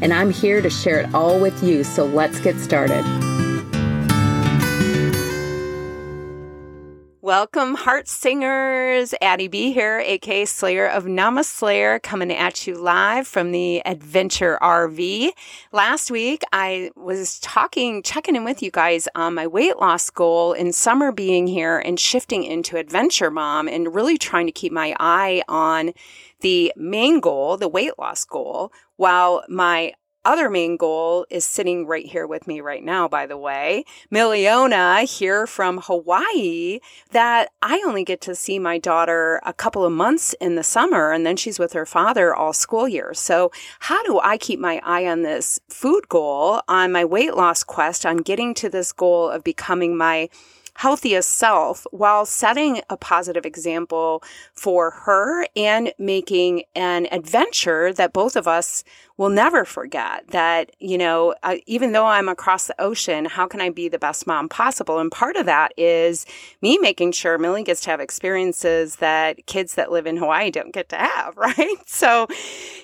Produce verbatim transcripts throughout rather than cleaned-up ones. And I'm here to share it all with you, so let's get started. Welcome, Heart Singers. Addie B. here, aka Slayer of Namaslayer, coming at you live from the Adventure R V. Last week, I was talking, checking in with you guys on my weight loss goal in summer being here and shifting into Adventure Mom and really trying to keep my eye on the main goal, the weight loss goal, while my other main goal is sitting right here with me right now, by the way. Miliona here from Hawaii, that I only get to see my daughter a couple of months in the summer, and then she's with her father all school year. So how do I keep my eye on this food goal, on my weight loss quest, on getting to this goal of becoming my healthiest self while setting a positive example for her and making an adventure that both of us will never forget? That, you know, I, even though I'm across the ocean, how can I be the best mom possible? And part of that is me making sure Millie gets to have experiences that kids that live in Hawaii don't get to have, right? So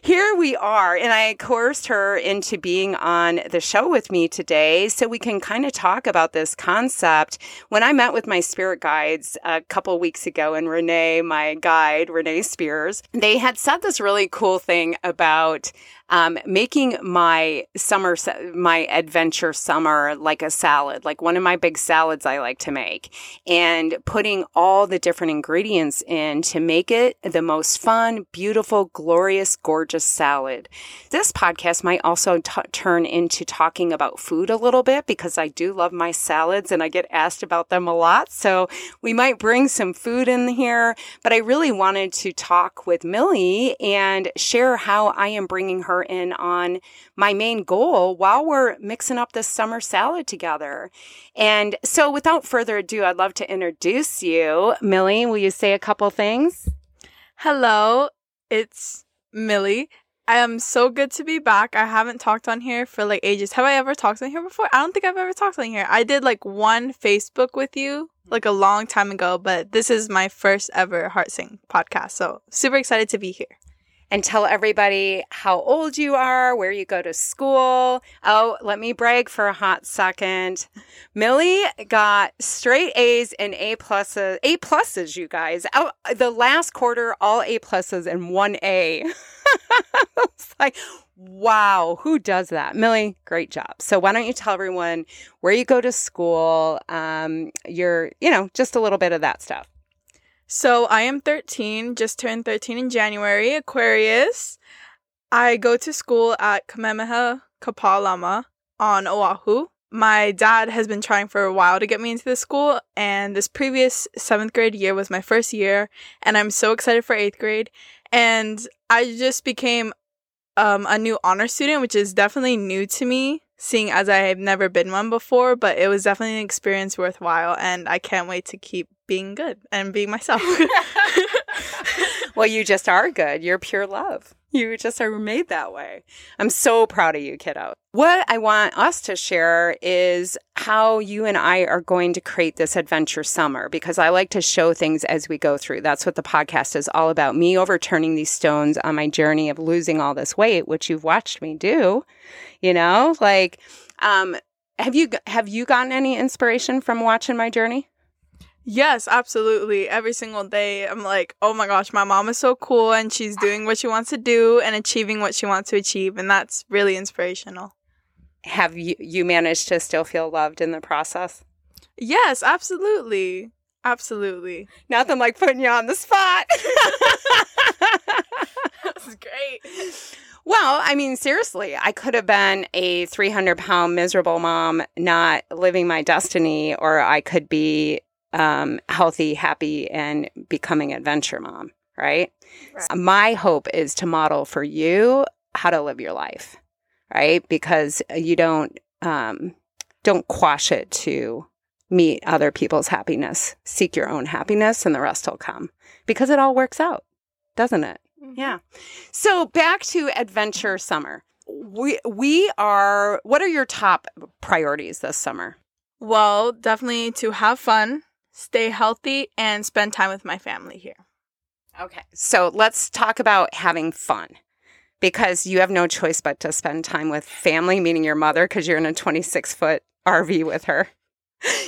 here we are. And I coerced her into being on the show with me today so we can kind of talk about this concept. When I met with my spirit guides a couple weeks ago, and Renee, my guide, Renee Spears, they had said this really cool thing about um, making my summer, my adventure summer like a salad, like one of my big salads I like to make, and putting all the different ingredients in to make it the most fun, beautiful, glorious, gorgeous salad. This podcast might also t- turn into talking about food a little bit, because I do love my salads and I get asked about them a lot. So we might bring some food in here, but I really wanted to talk with Millie and share how I am bringing her in on my main goal while we're mixing up this summer salad together. And so without further ado, I'd love to introduce you. Millie, will you say a couple things? Hello, it's Millie. I am so good to be back. I haven't talked on here for like ages. Have I ever talked on here before? I don't think I've ever talked on here. I did like one Facebook with you like a long time ago, but this is my first ever HeartSing podcast. So super excited to be here. And tell everybody how old you are, where you go to school. Oh, let me brag for a hot second. Millie got straight A's and A pluses, A pluses, you guys. Oh, the last quarter, all A pluses and one A. I was like, wow, who does that? Millie, great job. So why don't you tell everyone where you go to school, um, you're, you know, just a little bit of that stuff. So I am thirteen, just turned thirteen in January, Aquarius. I go to school at Kamehameha Kapalama on Oahu. My dad has been trying for a while to get me into this school, and this previous seventh grade year was my first year, and I'm so excited for eighth grade. And I just became um, a new honor student, which is definitely new to me, seeing as I have never been one before, but it was definitely an experience worthwhile, and I can't wait to keep being good and being myself. Well, you just are good. You're pure love. You just are made that way. I'm so proud of you, kiddo. What I want us to share is how you and I are going to create this adventure summer, because I like to show things as we go through. That's what the podcast is all about. Me overturning these stones on my journey of losing all this weight, which you've watched me do, you know, like, um, have you, have you gotten any inspiration from watching my journey? Yes, absolutely. Every single day, I'm like, oh my gosh, my mom is so cool, and she's doing what she wants to do and achieving what she wants to achieve. And that's really inspirational. Have you, you managed to still feel loved in the process? Yes, absolutely. Absolutely. Nothing like putting you on the spot. That's great. Well, I mean, seriously, I could have been a three hundred pound miserable mom, not living my destiny, or I could be Um, healthy, happy, and becoming adventure mom, right? right? My hope is to model for you how to live your life, right? Because you don't, um, Don't quash it to meet other people's happiness. Seek your own happiness and the rest will come, because it all works out, doesn't it? Mm-hmm. Yeah. So back to Adventure Summer. We we are, what are your top priorities this summer? Well, definitely to have fun, stay healthy, and spend time with my family here. Okay. So let's talk about having fun, because you have no choice but to spend time with family, meaning your mother, because you're in a twenty-six foot R V with her.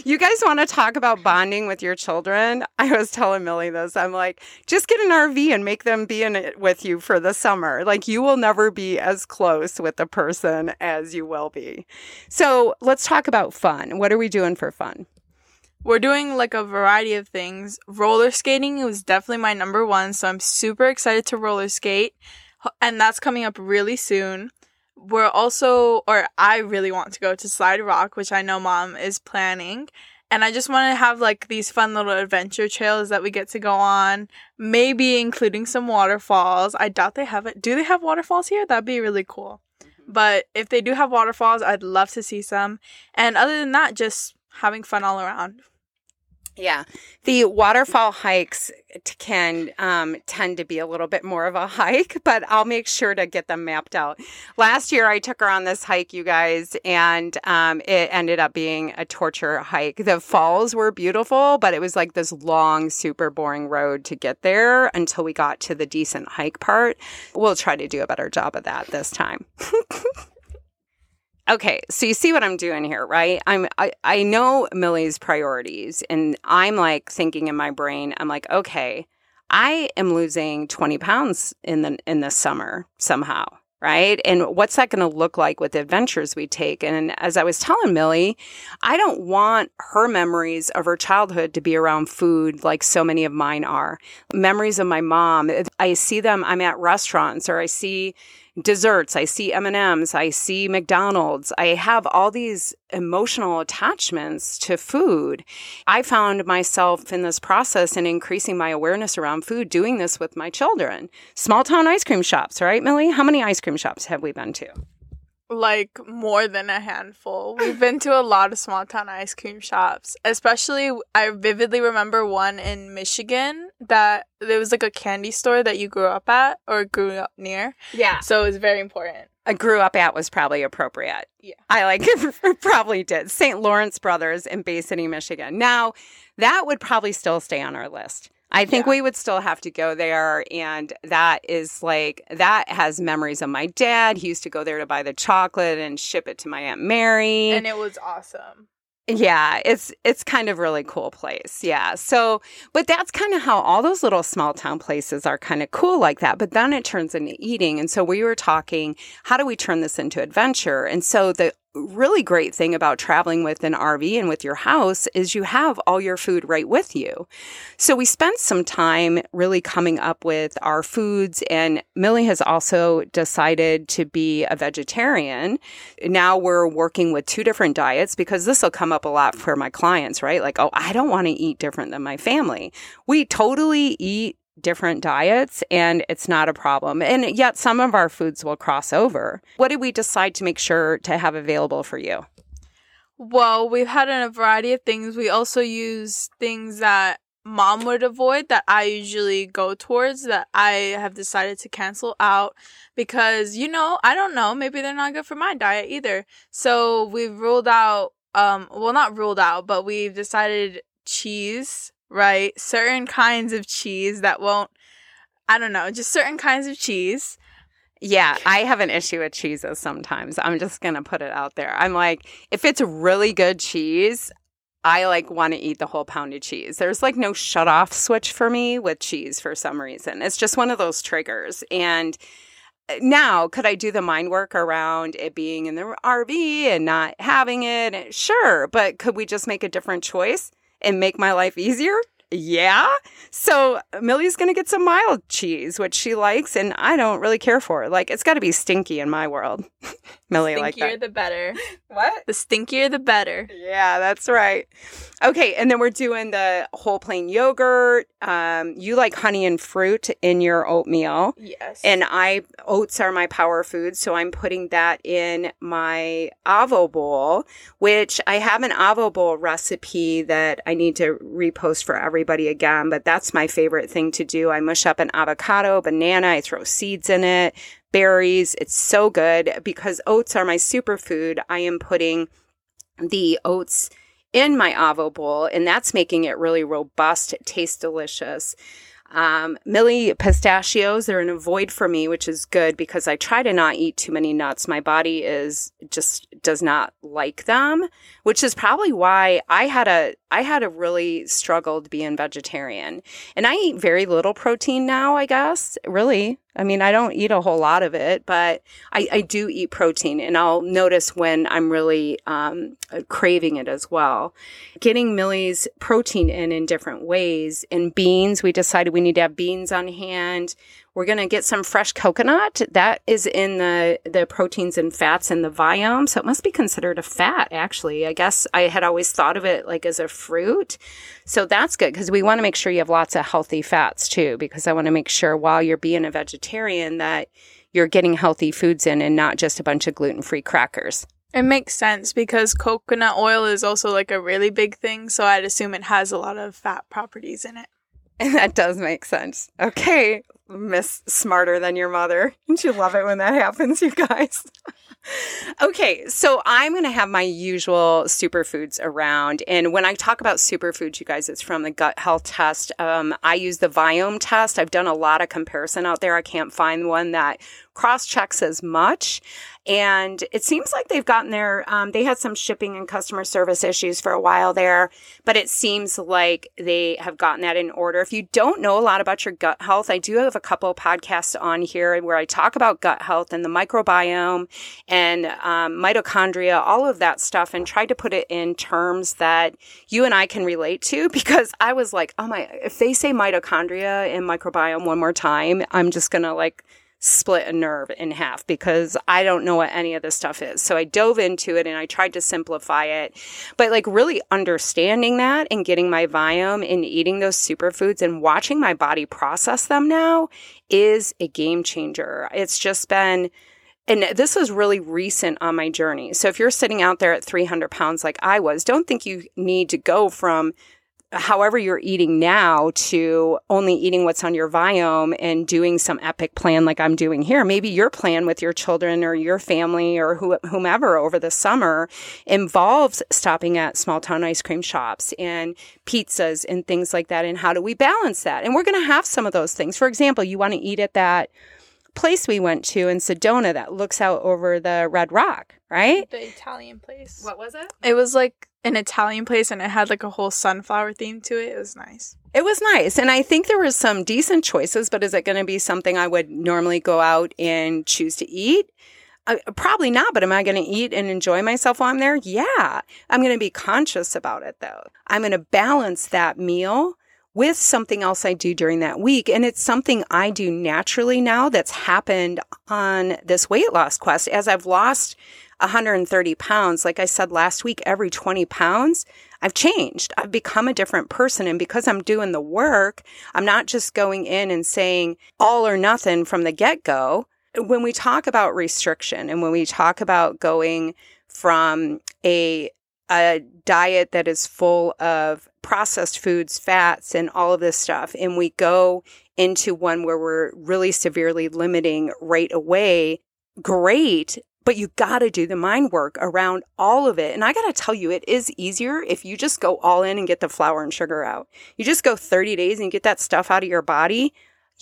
You guys want to talk about bonding with your children? I was telling Millie this. I'm like, just get an R V and make them be in it with you for the summer. Like, you will never be as close with the person as you will be. So let's talk about fun. What are we doing for fun? We're doing like a variety of things. Roller skating was definitely my number one, so I'm super excited to roller skate. And that's coming up really soon. We're also, or I really want to go to Slide Rock, which I know Mom is planning. And I just want to have, like, these fun little adventure trails that we get to go on, maybe including some waterfalls. I doubt they have it. Do they have waterfalls here? That'd be really cool. Mm-hmm. But if they do have waterfalls, I'd love to see some. And other than that, just having fun all around. Yeah. The waterfall hikes can um, tend to be a little bit more of a hike, but I'll make sure to get them mapped out. Last year, I took her on this hike, you guys, and um, it ended up being a torture hike. The falls were beautiful, but it was like this long, super boring road to get there until we got to the decent hike part. We'll try to do a better job of that this time. Okay, so you see what I'm doing here, right? I'm, I, I know Millie's priorities, and I'm like thinking in my brain, I'm like, okay, I am losing twenty pounds in the in the summer somehow, right? And what's that going to look like with the adventures we take? And as I was telling Millie, I don't want her memories of her childhood to be around food like so many of mine are. Memories of my mom, I see them, I'm at restaurants, or I see desserts, I see M and M's, I see McDonald's. I have all these emotional attachments to food. I found myself in this process and in increasing my awareness around food, doing this with my children. Small town ice cream shops, right, Millie? How many ice cream shops have we been to? Like, more than a handful. We've been to a lot of small town ice cream shops. Especially, I vividly remember one in Michigan that there was like a candy store that you grew up at or grew up near. Yeah. So it was very important. I grew up at was probably appropriate. Yeah. I like it probably did. Saint Lawrence Brothers in Bay City, Michigan. Now, that would probably still stay on our list. I think yeah. we would still have to go there, and that is like, that has memories of my dad. He used to go there to buy the chocolate and ship it to my Aunt Mary. And it was awesome. Yeah, it's it's kind of really cool place. Yeah. So, but that's kind of how all those little small town places are kind of cool like that. But then it turns into eating. And so we were talking, how do we turn this into adventure? And so the really great thing about traveling with an R V and with your house is you have all your food right with you. So we spent some time really coming up with our foods, and Millie has also decided to be a vegetarian. Now we're working with two different diets, because this will come up a lot for my clients, right? Like, oh, I don't want to eat different than my family. We totally eat different diets, and it's not a problem. And yet some of our foods will cross over. What did we decide to make sure to have available for you? Well, we've had a variety of things. We also use things that Mom would avoid that I usually go towards, that I have decided to cancel out because, you know, I don't know, maybe they're not good for my diet either. So we've ruled out, um, well, not ruled out, but we've decided cheese, right? Certain kinds of cheese that won't, I don't know, just certain kinds of cheese. Yeah, I have an issue with cheeses sometimes. I'm just going to put it out there. I'm like, if it's really good cheese, I like want to eat the whole pound of cheese. There's like no shut off switch for me with cheese for some reason. It's just one of those triggers. And now, could I do the mind work around it being in the R V and not having it? Sure, but could we just make a different choice and make my life easier? Yeah. So Millie's going to get some mild cheese, which she likes, and I don't really care for. Like, it's got to be stinky in my world. Millie, like that. The stinkier the better. What? The stinkier the better. Yeah, that's right. Okay, and then we're doing the whole plain yogurt. Um, you like honey and fruit in your oatmeal. Yes. And I oats are my power food, so I'm putting that in my Avo bowl, which I have an Avo bowl recipe that I need to repost for everybody again, but that's my favorite thing to do. I mush up an avocado, banana, I throw seeds in it. Berries. It's so good because oats are my superfood. I am putting the oats in my Avo bowl, and that's making it really robust. It tastes delicious. Um, Millie, pistachios are an avoid for me, which is good because I try to not eat too many nuts. My body is just does not like them, which is probably why I had a I had a really struggled being vegetarian. And I eat very little protein now, I guess, really. I mean, I don't eat a whole lot of it, but I, I do eat protein, and I'll notice when I'm really um, craving it as well. Getting Millie's protein in in different ways. And beans, we decided we need to have beans on hand. We're going to get some fresh coconut. That is in the, the proteins and fats in the Viome, so it must be considered a fat, actually. I guess I had always thought of it like as a fruit. So that's good because we want to make sure you have lots of healthy fats too, because I want to make sure while you're being a vegetarian that you're getting healthy foods in and not just a bunch of gluten-free crackers. It makes sense because coconut oil is also like a really big thing, so I'd assume it has a lot of fat properties in it. And that does make sense. Okay, Miss Smarter Than Your Mother. Don't you love it when that happens, you guys? Okay, so I'm going to have my usual superfoods around. And when I talk about superfoods, you guys, it's from the gut health test. Um, I use the Viome test. I've done a lot of comparison out there. I can't find one that cross-checks as much. And it seems like they've gotten their, um, they had some shipping and customer service issues for a while there, but it seems like they have gotten that in order. If you don't know a lot about your gut health, I do have a couple of podcasts on here where I talk about gut health and the microbiome and um, mitochondria, all of that stuff, and try to put it in terms that you and I can relate to, because I was like, oh my, if they say mitochondria and microbiome one more time, I'm just going to like split a nerve in half because I don't know what any of this stuff is. So I dove into it and I tried to simplify it. But like really understanding that and getting my Viome and eating those superfoods and watching my body process them now is a game changer. It's just been... And this was really recent on my journey. So if you're sitting out there at three hundred pounds like I was, don't think you need to go from however you're eating now to only eating what's on your Viome and doing some epic plan like I'm doing here. Maybe your plan with your children or your family or who, whomever over the summer involves stopping at small town ice cream shops and pizzas and things like that. And how do we balance that? And we're going to have some of those things. For example, you want to eat at that place we went to in Sedona that looks out over the Red Rock, right? The Italian place. What was it? It was like an Italian place, and it had like a whole sunflower theme to it. It was nice. It was nice. And I think there were some decent choices, but is it going to be something I would normally go out and choose to eat? Uh, probably not, but am I going to eat and enjoy myself while I'm there? Yeah. I'm going to be conscious about it, though. I'm going to balance that meal with something else I do during that week. And it's something I do naturally now that's happened on this weight loss quest. As I've lost one hundred thirty pounds, like I said last week, every twenty pounds, I've changed. I've become a different person. And because I'm doing the work, I'm not just going in and saying all or nothing from the get-go. When we talk about restriction and when we talk about going from a a diet that is full of processed foods, fats, and all of this stuff, and we go into one where we're really severely limiting right away, great, but you got to do the mind work around all of it. And I got to tell you, it is easier if you just go all in and get the flour and sugar out. You just go thirty days and get that stuff out of your body.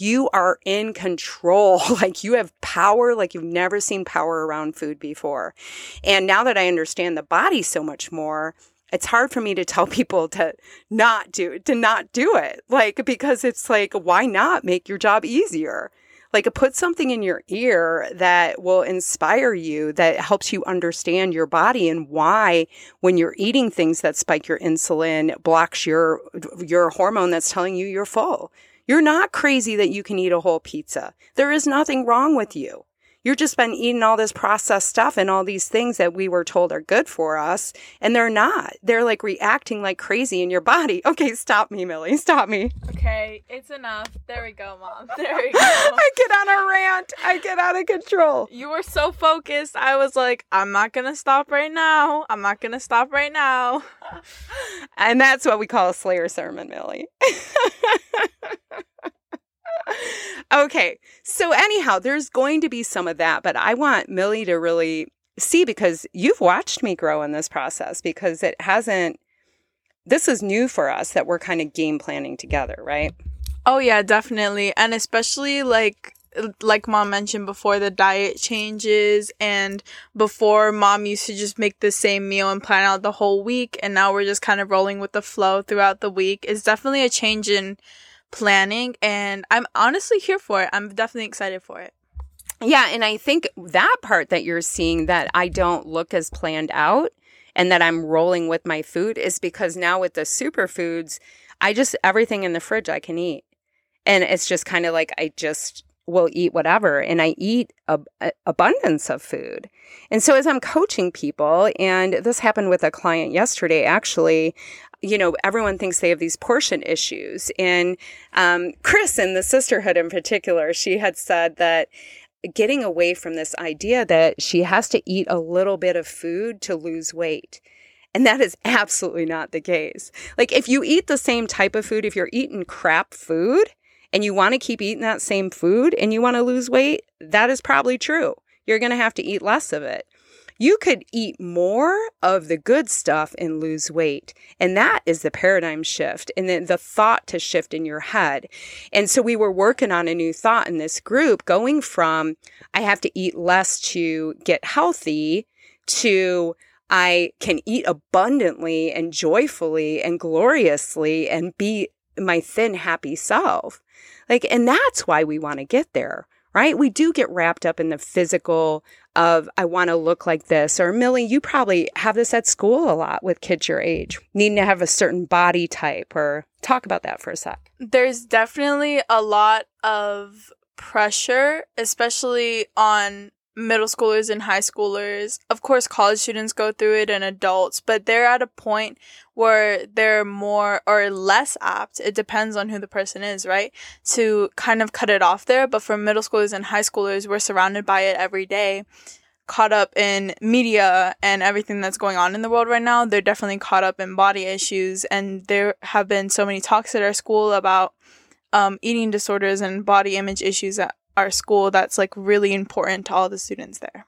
You are in control. Like you have power, like you've never seen power around food before. And now that I understand the body so much more, it's hard for me to tell people to not do to not do it. Like, because it's like, why not make your job easier? Like, put something in your ear that will inspire you, that helps you understand your body and why when you're eating things that spike your insulin, blocks your your hormone that's telling you you're full. You're not crazy that you can eat a whole pizza. There is nothing wrong with you. you're just been eating all this processed stuff and all these things that we were told are good for us. And they're not. They're like reacting like crazy in your body. Okay, stop me, Millie. Stop me. Okay, it's enough. There we go, Mom. There we go. I get on a rant. I get out of control. You were so focused. I was like, I'm not going to stop right now. I'm not going to stop right now. And that's what we call a Slayer sermon, Millie. Okay, so anyhow, there's going to be some of that, but I want Millie to really see, because you've watched me grow in this process, because it hasn't, this is new for us that we're kind of game planning together, right? Oh yeah, definitely. And especially like, like Mom mentioned before, the diet changes, and before Mom used to just make the same meal and plan out the whole week, and now we're just kind of rolling with the flow throughout the week. It's definitely a change in planning, and I'm honestly here for it. I'm definitely excited for it. Yeah, and I think that part that you're seeing that I don't look as planned out and that I'm rolling with my food is because now with the superfoods, I just, everything in the fridge I can eat. And it's just kind of like I just will eat whatever, and I eat a, a abundance of food. And so as I'm coaching people, and this happened with a client yesterday, actually, you know, everyone thinks they have these portion issues. And um, Chris in the sisterhood in particular, she had said that getting away from this idea that she has to eat a little bit of food to lose weight. And that is absolutely not the case. Like if you eat the same type of food, if you're eating crap food and you want to keep eating that same food and you want to lose weight, that is probably true. You're going to have to eat less of it. You could eat more of the good stuff and lose weight. And that is the paradigm shift and then the thought to shift in your head. And so we were working on a new thought in this group, going from I have to eat less to get healthy to I can eat abundantly and joyfully and gloriously and be my thin, happy self. Like, and that's why we want to get there. Right? We do get wrapped up in the physical of, I want to look like this. Or Millie, you probably have this at school a lot with kids your age, needing to have a certain body type, or talk about that for a sec. There's definitely a lot of pressure, especially on middle schoolers and high schoolers. Of course, college students go through it and adults, but they're at a point where they're more or less apt, it depends on who the person is, right, to kind of cut it off there. But for middle schoolers and high schoolers, we're surrounded by it every day, caught up in media and everything that's going on in the world right now. They're definitely caught up in body issues, and there have been so many talks at our school about um, eating disorders and body image issues that our school, that's like really important to all the students there.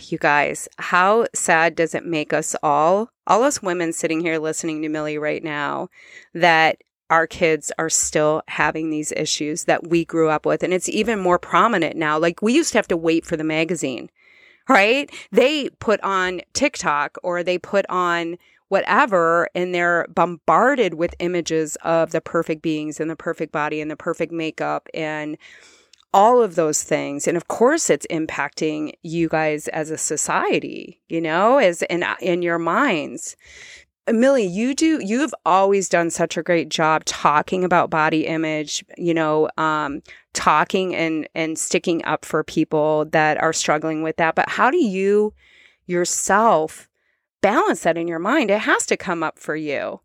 You guys, how sad does it make us all, all us women sitting here listening to Millie right now, that our kids are still having these issues that we grew up with. And it's even more prominent now. Like we used to have to wait for the magazine, right? They put on TikTok or they put on whatever, and they're bombarded with images of the perfect beings and the perfect body and the perfect makeup and all of those things. And of course, it's impacting you guys as a society, you know, as in, in your minds. Millie, you do, you've always done such a great job talking about body image, you know, um, talking and, and sticking up for people that are struggling with that. But how do you yourself balance that in your mind? It has to come up for you.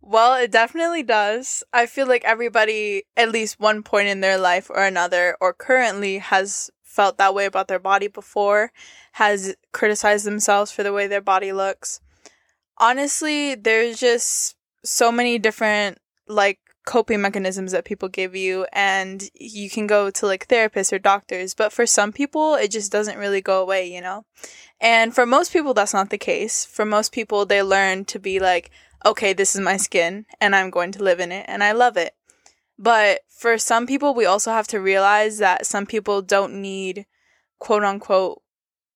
Well, it definitely does. I feel like everybody, at least one point in their life or another, or currently, has felt that way about their body before, has criticized themselves for the way their body looks. Honestly, there's just so many different, like, coping mechanisms that people give you, and you can go to like therapists or doctors, but for some people it just doesn't really go away, you know. And for most people that's not the case. For most people, they learn to be like, okay, this is my skin and I'm going to live in it and I love it. But for some people, we also have to realize that some people don't need quote unquote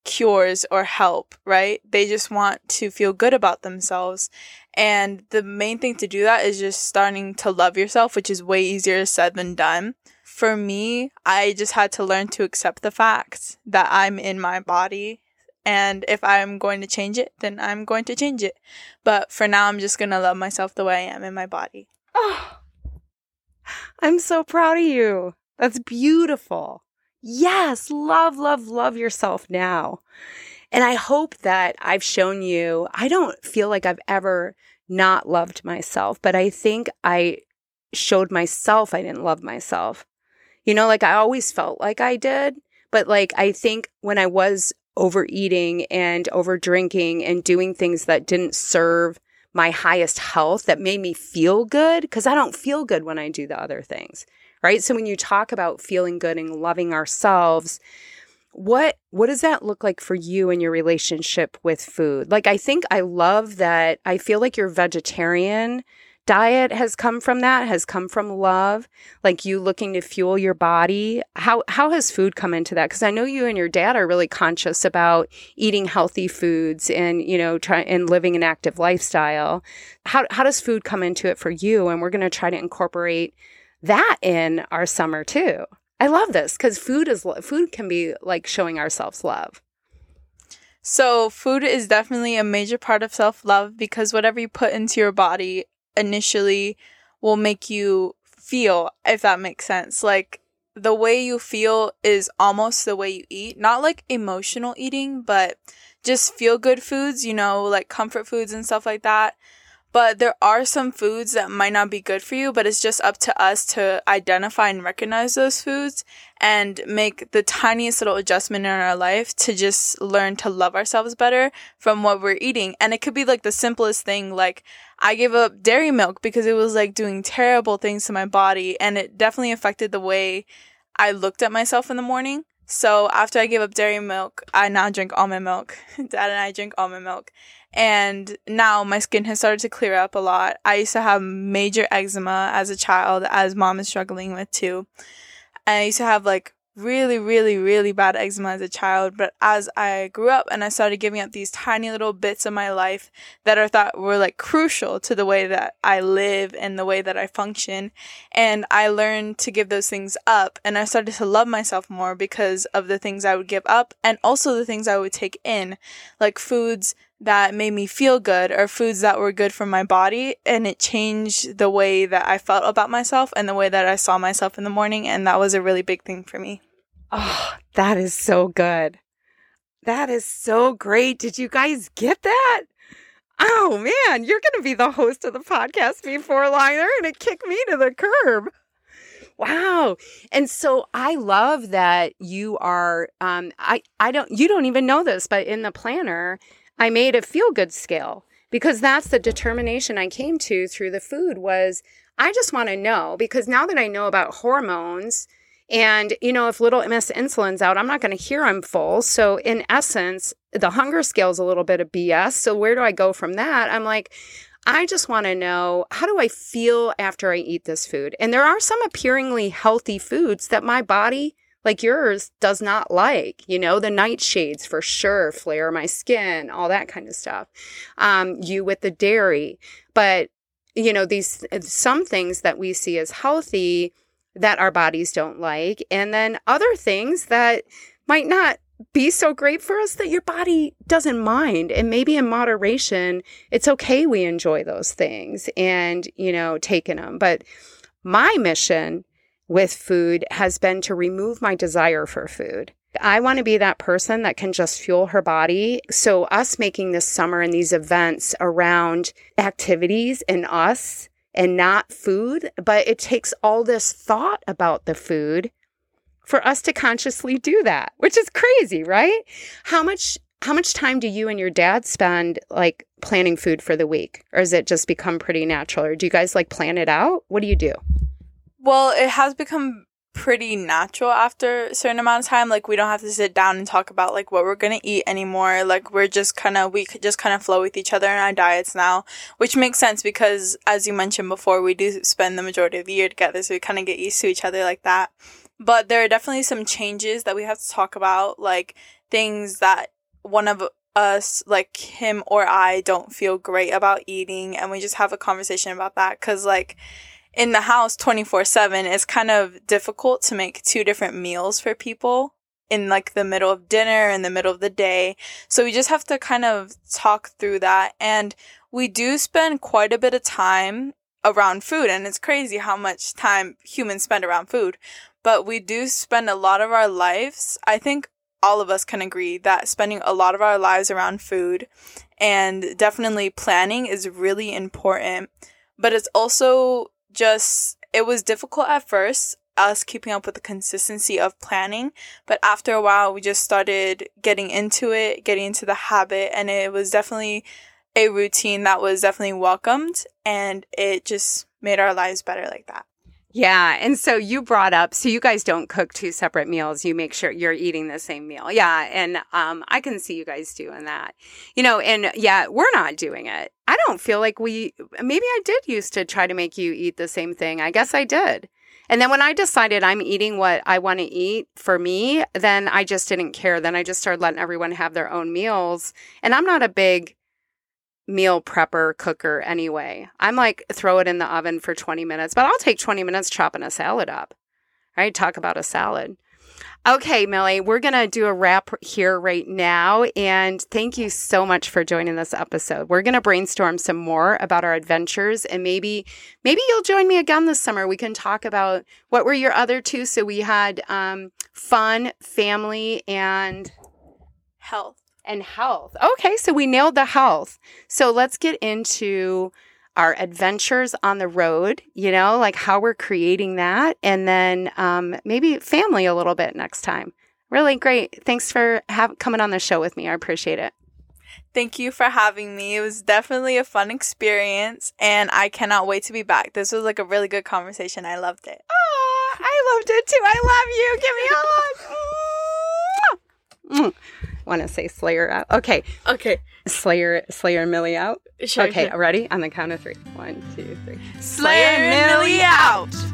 cures or help, right? They just want to feel good about themselves. And the main thing to do that is just starting to love yourself, which is way easier said than done. For me, I just had to learn to accept the fact that I'm in my body. And if I'm going to change it, then I'm going to change it. But for now, I'm just going to love myself the way I am in my body. Oh, I'm so proud of you. That's beautiful. Yes, love, love, love yourself now. And I hope that I've shown you, I don't feel like I've ever not loved myself, but I think I showed myself I didn't love myself. You know, like I always felt like I did, but like I think when I was overeating and over drinking and doing things that didn't serve my highest health that made me feel good, because I don't feel good when I do the other things, right? So when you talk about feeling good and loving ourselves, what what does that look like for you in your relationship with food? Like, I think I love that. I feel like your vegetarian diet has come from that, has come from love, like you looking to fuel your body. How how has food come into that? Because I know you and your dad are really conscious about eating healthy foods and, you know, try and living an active lifestyle. How how does food come into it for you? And we're going to try to incorporate that in our summer too. I love this because food is food can be like showing ourselves love. So food is definitely a major part of self-love, because whatever you put into your body initially will make you feel, if that makes sense. Like the way you feel is almost the way you eat. Not like emotional eating, but just feel good foods, you know, like comfort foods and stuff like that. But there are some foods that might not be good for you, but it's just up to us to identify and recognize those foods and make the tiniest little adjustment in our life to just learn to love ourselves better from what we're eating. And it could be like the simplest thing. Like I gave up dairy milk because it was like doing terrible things to my body, and it definitely affected the way I looked at myself in the morning. So after I gave up dairy milk, I now drink almond milk. Dad and I drink almond milk. And now my skin has started to clear up a lot. I used to have major eczema as a child, as mom is struggling with too. And I used to have like really, really, really bad eczema as a child. But as I grew up and I started giving up these tiny little bits of my life that I thought were like crucial to the way that I live and the way that I function, and I learned to give those things up, and I started to love myself more because of the things I would give up and also the things I would take in, like foods that made me feel good or foods that were good for my body. And it changed the way that I felt about myself and the way that I saw myself in the morning. And that was a really big thing for me. Oh, that is so good. That is so great. Did you guys get that? Oh, man, you're going to be the host of the podcast before long. They're going to kick me to the curb. Wow. And so I love that you are, um, I, I don't, you don't even know this, but in the planner, I made a feel-good scale, because that's the determination I came to through the food was I just want to know, because now that I know about hormones and, you know, if little miss insulin's out, I'm not going to hear I'm full. So in essence, the hunger scale is a little bit of B S. So where do I go from that? I'm like, I just want to know, how do I feel after I eat this food? And there are some appearingly healthy foods that my body, like yours, does not like, you know, the nightshades for sure, flare my skin, all that kind of stuff. Um, you with the dairy, but you know, these, some things that we see as healthy that our bodies don't like. And then other things that might not be so great for us that your body doesn't mind. And maybe in moderation, it's okay. We enjoy those things and, you know, taking them. But my mission with food has been to remove my desire for food. I want to be that person that can just fuel her body. So us making this summer and these events around activities and us and not food, but it takes all this thought about the food for us to consciously do that, which is crazy, right? How much how much time do you and your dad spend like planning food for the week? Or has it just become pretty natural? Or do you guys like plan it out? What do you do? Well, it has become pretty natural after a certain amount of time. Like, we don't have to sit down and talk about, like, what we're going to eat anymore. Like, we're just kind of, we just kind of flow with each other in our diets now, which makes sense because, as you mentioned before, we do spend the majority of the year together, so we kind of get used to each other like that. But there are definitely some changes that we have to talk about, like things that one of us, like him or I, don't feel great about eating, and we just have a conversation about that because, like, in the house twenty-four seven, it's kind of difficult to make two different meals for people in like the middle of dinner and the middle of the day. So we just have to kind of talk through that. And we do spend quite a bit of time around food. And it's crazy how much time humans spend around food. but we do spend a lot of our lives, I think all of us can agree that spending a lot of our lives around food and definitely planning is really important. But it's also just, it was difficult at first, us keeping up with the consistency of planning. But after a while, we just started getting into it, getting into the habit. And it was definitely a routine that was definitely welcomed. And it just made our lives better like that. Yeah. And so you brought up, so you guys don't cook two separate meals. You make sure you're eating the same meal. Yeah. And um, I can see you guys doing that, you know, and yeah, we're not doing it. I don't feel like we, maybe I did used to try to make you eat the same thing. I guess I did. And then when I decided I'm eating what I want to eat for me, then I just didn't care. Then I just started letting everyone have their own meals. And I'm not a big meal prepper cooker anyway. I'm like, throw it in the oven for twenty minutes, but I'll take twenty minutes chopping a salad up. All right, talk about a salad. Okay, Millie, we're going to do a wrap here right now. And thank you so much for joining this episode. We're going to brainstorm some more about our adventures. And maybe maybe you'll join me again this summer. We can talk about what were your other two. So we had um, fun, family, and health. And health. Okay, so we nailed the health. So let's get into our adventures on the road, you know, like how we're creating that. And then um, maybe family a little bit next time. Really great. Thanks for have, coming on the show with me. I appreciate it. Thank you for having me. It was definitely a fun experience and I cannot wait to be back. This was like a really good conversation. I loved it. Oh, I loved it too. I love you. Give me a hug. Want to say Slayer out? Okay. Okay. Slayer, Slayer, Millie out. Sure, okay, sure. Ready? On the count of three. One, two, three. Slayer, Slayer Millie out. out.